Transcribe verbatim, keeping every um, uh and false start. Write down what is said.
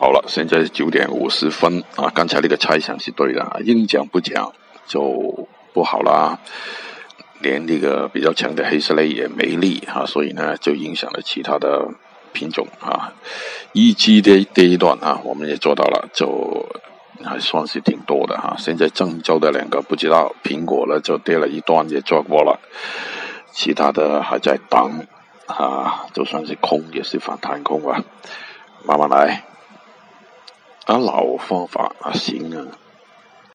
好了，现在是九点五十分啊，刚才那个猜想是对的，硬讲不讲就不好啦，连那个比较强的黑色类也没力啊，所以呢就影响了其他的品种啊。E G 的第一段啊，我们也做到了，就还算是挺多的啊。现在郑州的两个不知道，苹果呢就跌了一段也做过了，其他的还在等啊，就算是空也是反弹空啊，慢慢来。啊，老方法啊，行啊。